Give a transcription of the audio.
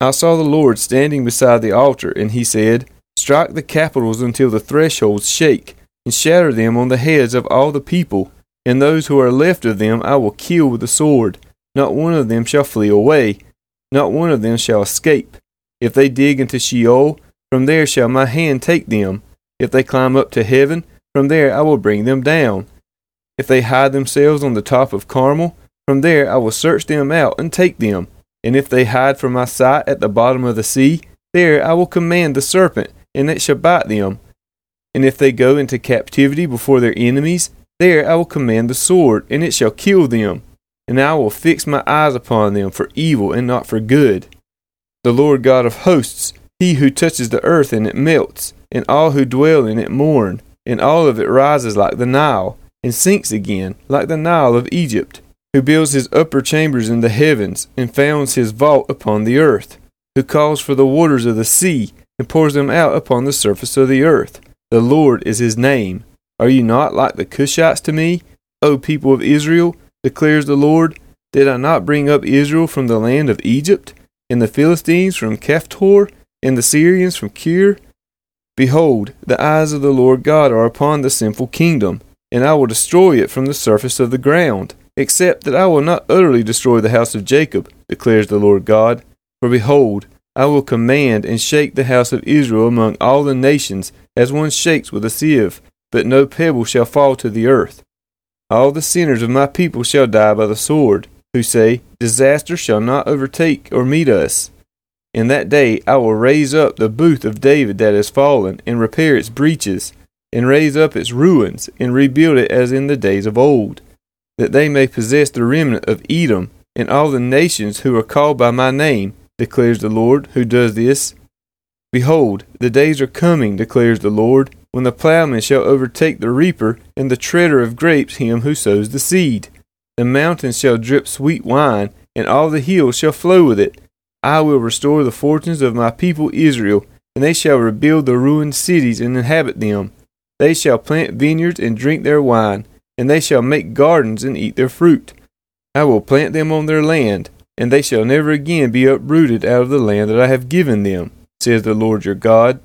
I saw the Lord standing beside the altar, and he said, Strike the capitals until the thresholds shake, and shatter them on the heads of all the people, and those who are left of them I will kill with the sword. Not one of them shall flee away, not one of them shall escape. If they dig into Sheol, from there shall my hand take them. If they climb up to heaven, from there I will bring them down. If they hide themselves on the top of Carmel, from there I will search them out and take them. And if they hide from my sight at the bottom of the sea, there I will command the serpent, and it shall bite them. And if they go into captivity before their enemies, there I will command the sword, and it shall kill them. And I will fix my eyes upon them for evil and not for good. The Lord God of hosts, he who touches the earth and it melts, and all who dwell in it mourn, and all of it rises like the Nile, and sinks again like the Nile of Egypt, who builds his upper chambers in the heavens, and founds his vault upon the earth, who calls for the waters of the sea, and pours them out upon the surface of the earth. The Lord is his name. Are you not like the Cushites to me, O people of Israel, declares the Lord? Did I not bring up Israel from the land of Egypt, and the Philistines from Keftor, and the Syrians from Kir? Behold, the eyes of the Lord God are upon the sinful kingdom, and I will destroy it from the surface of the ground, except that I will not utterly destroy the house of Jacob, declares the Lord God. For behold, I will command and shake the house of Israel among all the nations, as one shakes with a sieve, but no pebble shall fall to the earth. All the sinners of my people shall die by the sword, who say, Disaster shall not overtake or meet us. In that day I will raise up the booth of David that is fallen, and repair its breaches, and raise up its ruins, and rebuild it as in the days of old, that they may possess the remnant of Edom, and all the nations who are called by my name, declares the Lord, who does this. Behold, the days are coming, declares the Lord, when the plowman shall overtake the reaper, and the treader of grapes him who sows the seed. The mountains shall drip sweet wine, and all the hills shall flow with it. I will restore the fortunes of my people Israel, and they shall rebuild the ruined cities and inhabit them. They shall plant vineyards and drink their wine, and they shall make gardens and eat their fruit. I will plant them on their land, and they shall never again be uprooted out of the land that I have given them, says the Lord your God.